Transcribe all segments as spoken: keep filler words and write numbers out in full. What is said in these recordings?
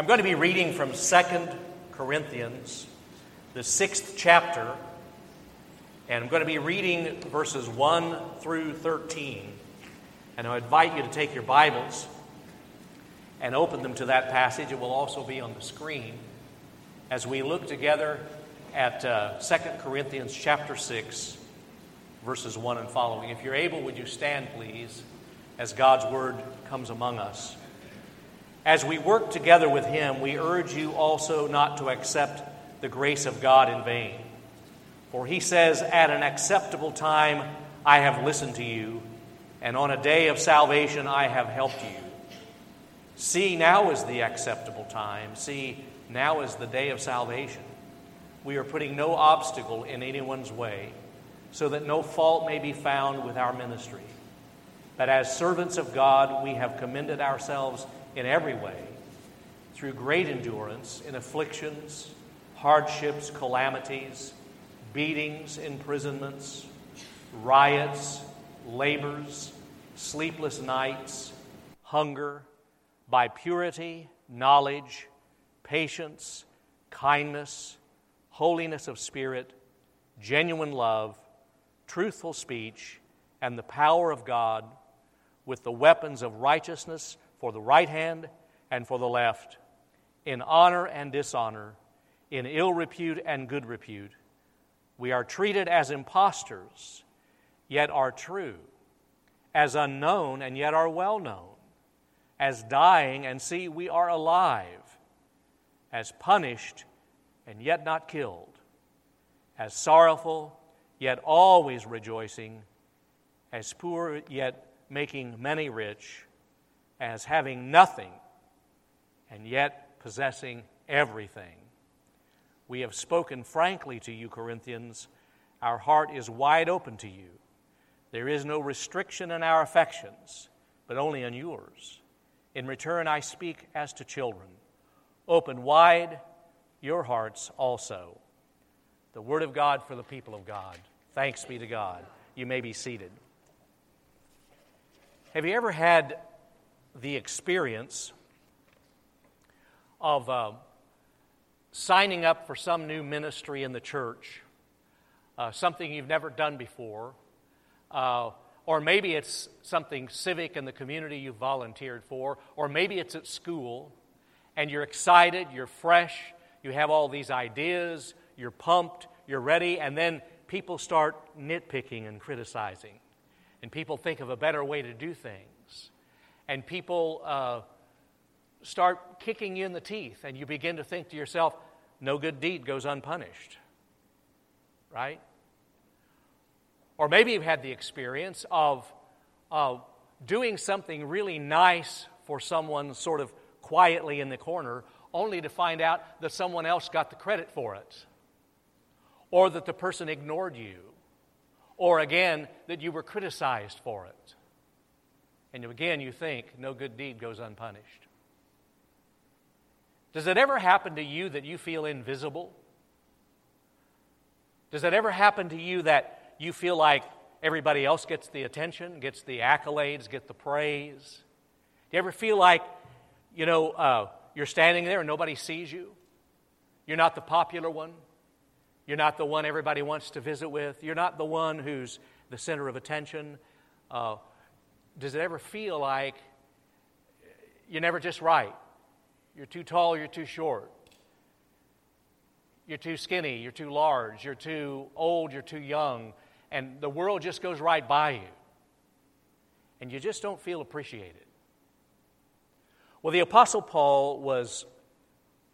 I'm going to be reading from Second Corinthians, the sixth chapter, and I'm going to be reading verses one through thirteen. And I invite you to take your Bibles and open them to that passage. It will also be on the screen as we look together at uh, Second Corinthians chapter six, verses one and following. If you're able, would you stand, please, as God's word comes among us. As we work together with him, we urge you also not to accept the grace of God in vain. For he says, "At an acceptable time I have listened to you, and on a day of salvation I have helped you. See, now is the acceptable time. See, now is the day of salvation. We are putting no obstacle in anyone's way, so that no fault may be found with our ministry. But as servants of God, we have commended ourselves in every way, through great endurance in afflictions, hardships, calamities, beatings, imprisonments, riots, labors, sleepless nights, hunger, by purity, knowledge, patience, kindness, holiness of spirit, genuine love, truthful speech, and the power of God, with the weapons of righteousness for the right hand and for the left, in honor and dishonor, in ill repute and good repute. We are treated as impostors, yet are true, as unknown and yet are well known, as dying and see we are alive, as punished and yet not killed, as sorrowful yet always rejoicing, as poor yet making many rich, as having nothing and yet possessing everything. We have spoken frankly to you, Corinthians. Our heart is wide open to you. There is no restriction in our affections, but only in yours. In return, I speak as to children. Open wide your hearts also." The word of God for the people of God. Thanks be to God. You may be seated. Have you ever had the experience of uh, signing up for some new ministry in the church, uh, something you've never done before, uh, or maybe it's something civic in the community you volunteered for, or maybe it's at school, and you're excited, you're fresh, you have all these ideas, you're pumped, you're ready, and then people start nitpicking and criticizing, and people think of a better way to do things, and people uh, start kicking you in the teeth, and you begin to think to yourself, no good deed goes unpunished, right? Or maybe you've had the experience of uh, doing something really nice for someone sort of quietly in the corner, only to find out that someone else got the credit for it, or that the person ignored you, or again, that you were criticized for it. And again, you think, no good deed goes unpunished. Does it ever happen to you that you feel invisible? Does it ever happen to you that you feel like everybody else gets the attention, gets the accolades, gets the praise? Do you ever feel like, you know, uh, you're standing there and nobody sees you? You're not the popular one. You're not the one everybody wants to visit with. You're not the one who's the center of attention. Uh, does it ever feel like you're never just right? You're too tall, you're too short. You're too skinny, you're too large, you're too old, you're too young, and the world just goes right by you. And you just don't feel appreciated. Well, the Apostle Paul was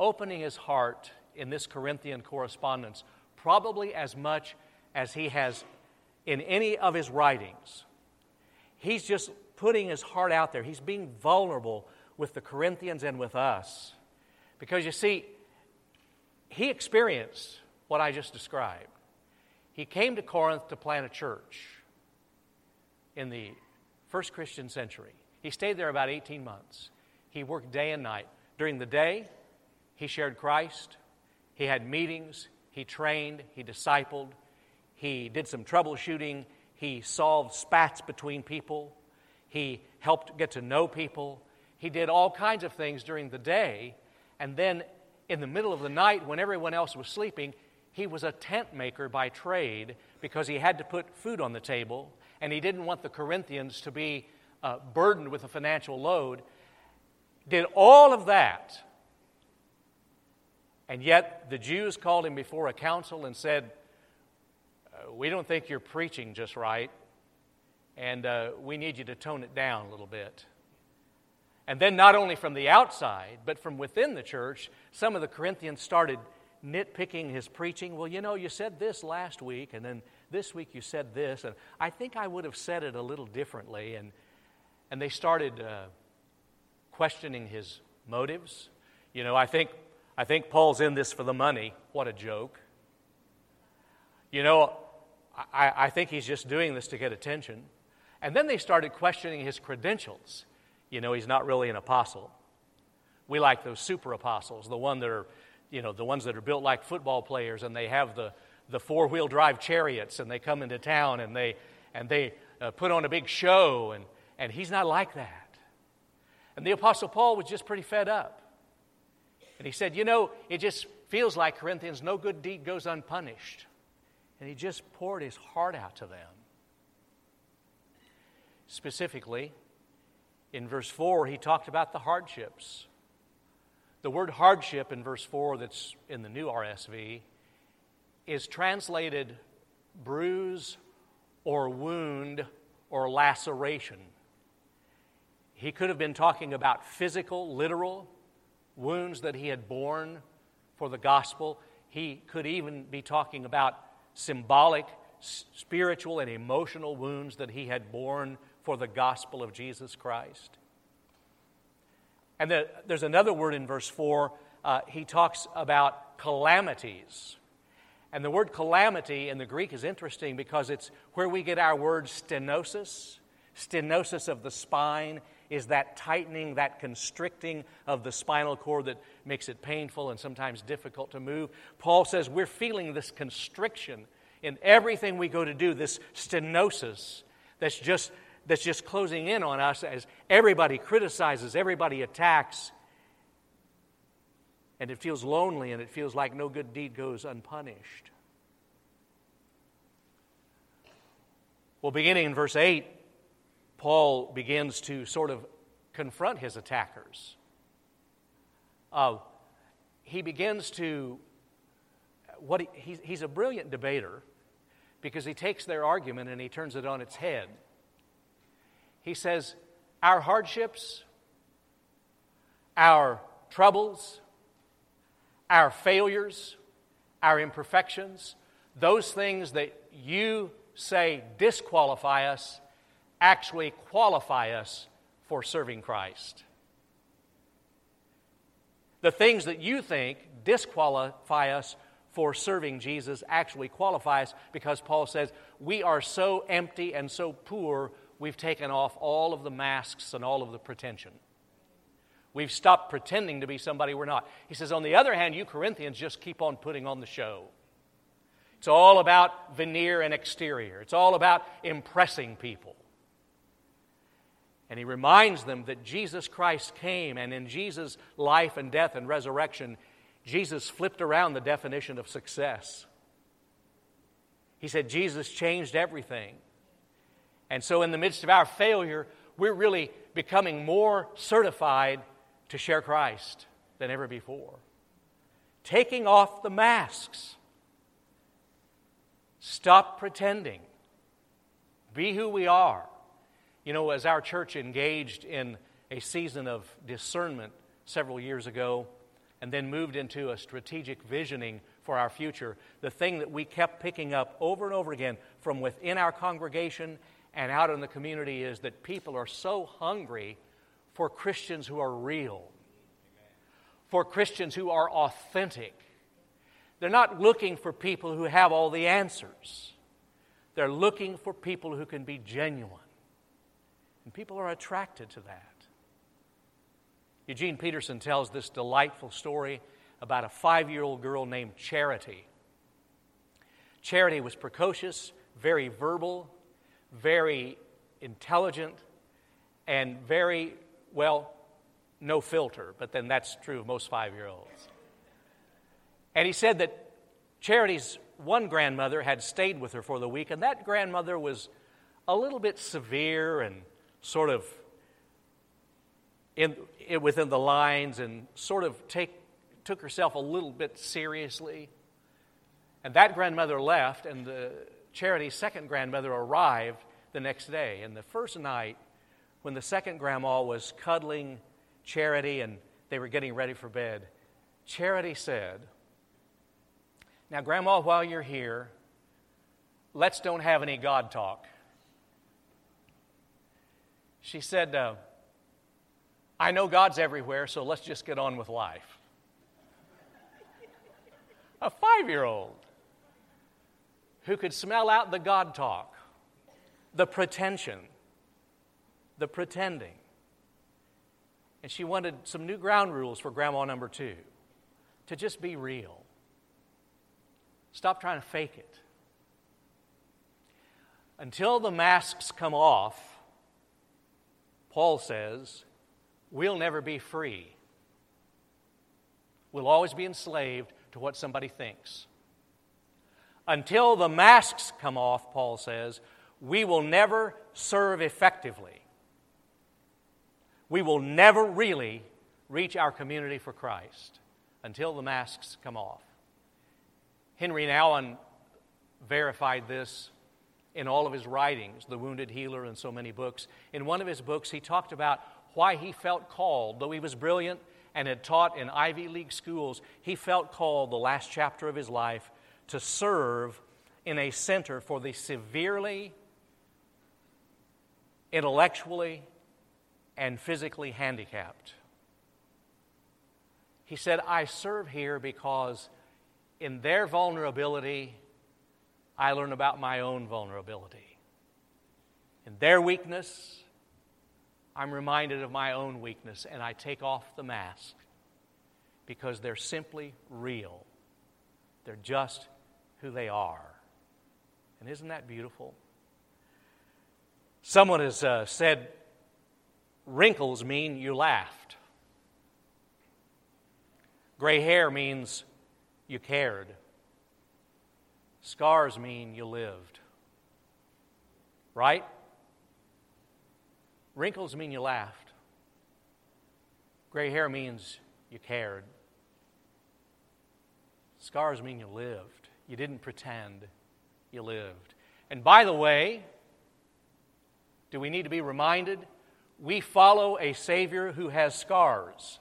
opening his heart in this Corinthian correspondence, probably as much as he has in any of his writings. He's just putting his heart out there. He's being vulnerable with the Corinthians and with us. Because you see, he experienced what I just described. He came to Corinth to plant a church in the first Christian century. He stayed there about eighteen months. He worked day and night. During the day, he shared Christ. He had meetings. He trained. He discipled. He did some troubleshooting. He solved spats between people. He helped get to know people. He did all kinds of things during the day And then in the middle of the night, when everyone else was sleeping, he was a tent maker by trade because he had to put food on the table, and he didn't want the Corinthians to be uh, burdened with a financial load. Did all of that, and yet the Jews called him before a council and said, "We don't think you're preaching just right, and uh, we need you to tone it down a little bit." And then not only from the outside, but from within the church, some of the Corinthians started nitpicking his preaching. "Well, you know, you said this last week, and then this week you said this, and I think I would have said it a little differently." And and they started uh, questioning his motives. "You know, I think I think Paul's in this for the money. What a joke. You know, I, I think he's just doing this to get attention." And then they started questioning his credentials. "You know, he's not really an apostle. We like those super apostles, the one that are, you know, the ones that are built like football players, and they have the, the four-wheel drive chariots, and they come into town, and they and they uh, put on a big show, and, and he's not like that." And the Apostle Paul was just pretty fed up. And he said, "You know, it just feels like, Corinthians, no good deed goes unpunished." And he just poured his heart out to them. Specifically, in verse four, he talked about the hardships. The word hardship in verse four that's in the new R S V is translated bruise or wound or laceration. He could have been talking about physical, literal wounds that he had borne for the gospel. He could even be talking about symbolic, spiritual, and emotional wounds that he had borne for the gospel of Jesus Christ. And the, there's another word in verse four. Uh, he talks about calamities. And the word calamity in the Greek is interesting because it's where we get our word stenosis. Stenosis of the spine is that tightening, that constricting of the spinal cord that makes it painful and sometimes difficult to move. Paul says we're feeling this constriction in everything we go to do, this stenosis that's just that's just closing in on us as everybody criticizes, everybody attacks, and it feels lonely, and it feels like no good deed goes unpunished. Well, beginning in verse eight, Paul begins to sort of confront his attackers. Uh, he begins to, what he, he's, he's a brilliant debater because he takes their argument and he turns it on its head. He says, our hardships, our troubles, our failures, our imperfections, those things that you say disqualify us, actually qualify us for serving Christ. The things that you think disqualify us for serving Jesus actually qualify us, because Paul says, we are so empty and so poor, we've taken off all of the masks and all of the pretension. We've stopped pretending to be somebody we're not. He says, on the other hand, you Corinthians just keep on putting on the show. It's all about veneer and exterior. It's all about impressing people. And he reminds them that Jesus Christ came, and in Jesus' life and death and resurrection, Jesus flipped around the definition of success. He said, Jesus changed everything. And so in the midst of our failure, we're really becoming more certified to share Christ than ever before. Taking off the masks. Stop pretending. Be who we are. You know, as our church engaged in a season of discernment several years ago and then moved into a strategic visioning for our future, the thing that we kept picking up over and over again from within our congregation and out in the community is that people are so hungry for Christians who are real, for Christians who are authentic. They're not looking for people who have all the answers. They're looking for people who can be genuine. And people are attracted to that. Eugene Peterson tells this delightful story about a five-year-old girl named Charity. Charity was precocious, very verbal, very intelligent, and very, well, no filter, but then that's true of most five-year-olds. And he said that Charity's one grandmother had stayed with her for the week, and that grandmother was a little bit severe and sort of in, in within the lines and sort of take, took herself a little bit seriously. And that grandmother left, and the Charity's second grandmother arrived the next day. And the first night, when the second grandma was cuddling Charity and they were getting ready for bed, Charity said, "Now, Grandma, while you're here, let's don't have any God talk." She said, uh, "I know God's everywhere, so let's just get on with life." A five-year-old who could smell out the God talk, the pretension, the pretending. And she wanted some new ground rules for Grandma number two, to just be real. Stop trying to fake it. Until the masks come off, Paul says, we'll never be free. We'll always be enslaved to what somebody thinks. Until the masks come off, Paul says, we will never serve effectively. We will never really reach our community for Christ until the masks come off. Henry and Allen verified this in all of his writings, The Wounded Healer and so many books. In one of his books, he talked about why he felt called, though he was brilliant and had taught in Ivy League schools, he felt called the last chapter of his life to serve in a center for the severely, intellectually, and physically handicapped. He said, "I serve here because in their vulnerability, I learn about my own vulnerability. In their weakness, I'm reminded of my own weakness, and I take off the mask because they're simply real. They're just who they are." And isn't that beautiful? Someone has uh, said, wrinkles mean you laughed. Gray hair means you cared. Scars mean you lived. Right? Wrinkles mean you laughed. Gray hair means you cared. Scars mean you lived. You didn't pretend, you lived. And by the way, do we need to be reminded? We follow a Savior who has scars.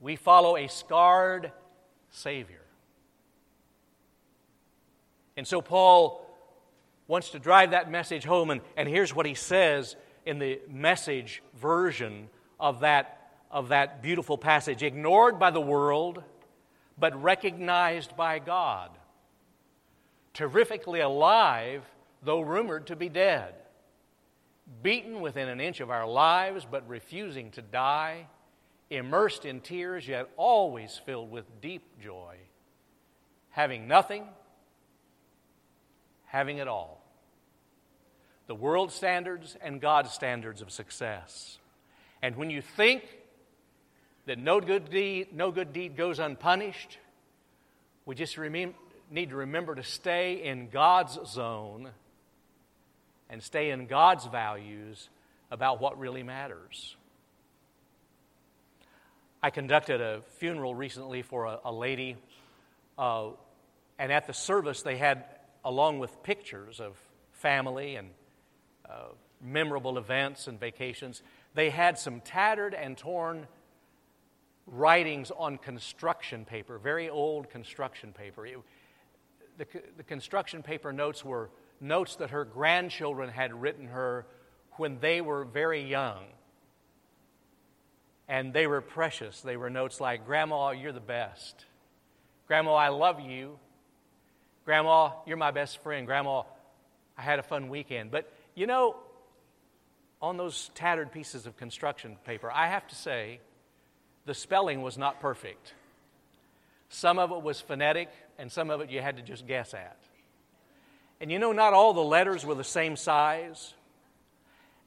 We follow a scarred Savior. And so Paul wants to drive that message home, and, and here's what he says in the message version of that, of that beautiful passage. Ignored by the world, but recognized by God. Terrifically alive, though rumored to be dead. Beaten within an inch of our lives, but refusing to die. Immersed in tears, yet always filled with deep joy, having nothing, having it all. The world's standards and God's standards of success. And when you think that no good deed, no good deed goes unpunished, we just rem- need to remember to stay in God's zone and stay in God's values about what really matters. I conducted a funeral recently for a, a lady, uh, and at the service they had, along with pictures of family and uh, memorable events and vacations, they had some tattered and torn writings on construction paper, very old construction paper. It, the, the construction paper notes were notes that her grandchildren had written her when they were very young. And they were precious. They were notes like, "Grandma, you're the best. Grandma, I love you. Grandma, you're my best friend. Grandma, I had a fun weekend." But, you know, on those tattered pieces of construction paper, I have to say, the spelling was not perfect. Some of it was phonetic, and some of it you had to just guess at. And you know, not all the letters were the same size.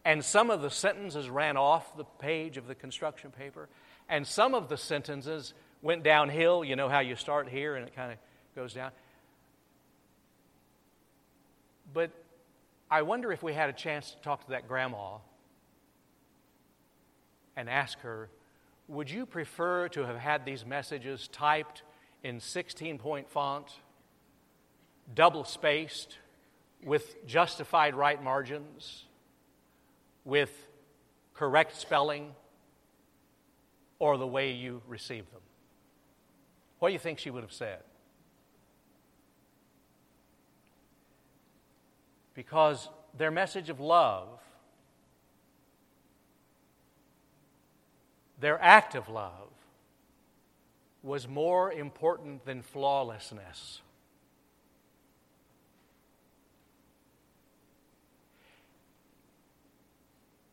And some of the sentences ran off the page of the construction paper, and some of the sentences went downhill. You know how you start here and it kind of goes down. But I wonder if we had a chance to talk to that grandma and ask her, would you prefer to have had these messages typed in sixteen-point font, double-spaced, with justified right margins, with correct spelling, or the way you received them? What do you think she would have said? Because their message of love, their act of love, was more important than flawlessness.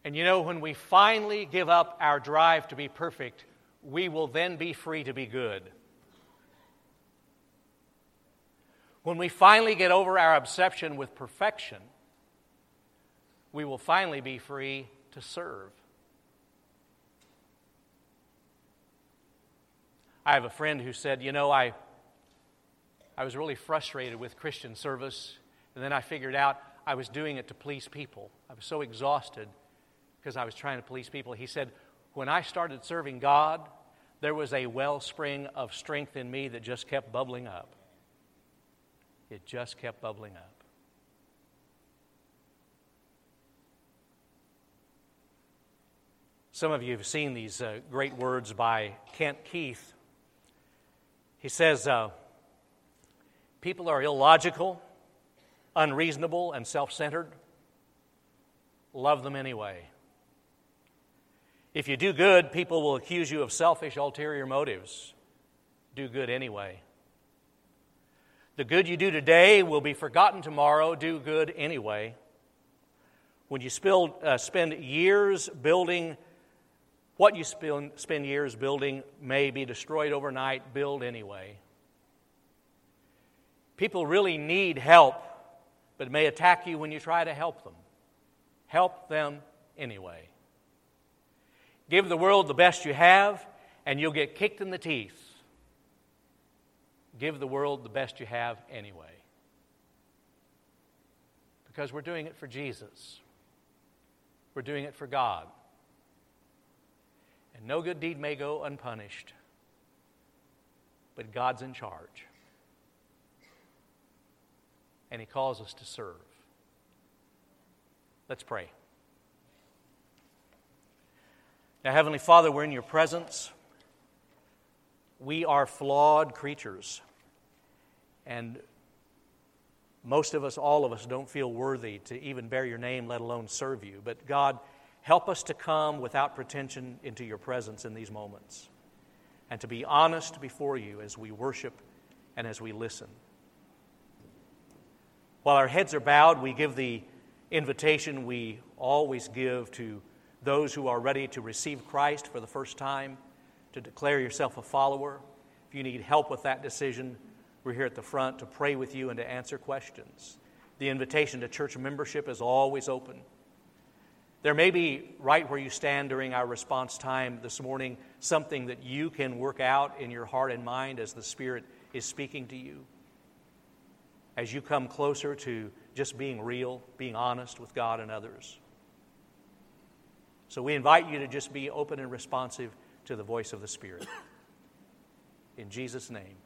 And you know, when we finally give up our drive to be perfect, we will then be free to be good. When we finally get over our obsession with perfection, we will finally be free to serve. I have a friend who said, you know, I, I was really frustrated with Christian service, and then I figured out I was doing it to please people. I was so exhausted because I was trying to please people. He said, when I started serving God, there was a wellspring of strength in me that just kept bubbling up. It just kept bubbling up. Some of you have seen these uh, great words by Kent Keith. He says, uh, people are illogical, unreasonable, and self-centered. Love them anyway. If you do good, people will accuse you of selfish, ulterior motives. Do good anyway. The good you do today will be forgotten tomorrow. Do good anyway. When you spill, uh, spend years building, what you spend, spend years building may be destroyed overnight. Build anyway. People really need help, but may attack you when you try to help them. Help them anyway. Give the world the best you have, and you'll get kicked in the teeth. Give the world the best you have anyway. Because we're doing it for Jesus. We're doing it for God. And no good deed may go unpunished, but God's in charge. And He calls us to serve. Let's pray. Now, Heavenly Father, we're in your presence. We are flawed creatures. And most of us, all of us, don't feel worthy to even bear your name, let alone serve you. But God, help us to come without pretension into your presence in these moments and to be honest before you as we worship and as we listen. While our heads are bowed, we give the invitation we always give to those who are ready to receive Christ for the first time, to declare yourself a follower. If you need help with that decision, we're here at the front to pray with you and to answer questions. The invitation to church membership is always open. There may be, right where you stand during our response time this morning, something that you can work out in your heart and mind as the Spirit is speaking to you. As you come closer to just being real, being honest with God and others. So we invite you to just be open and responsive to the voice of the Spirit. In Jesus' name.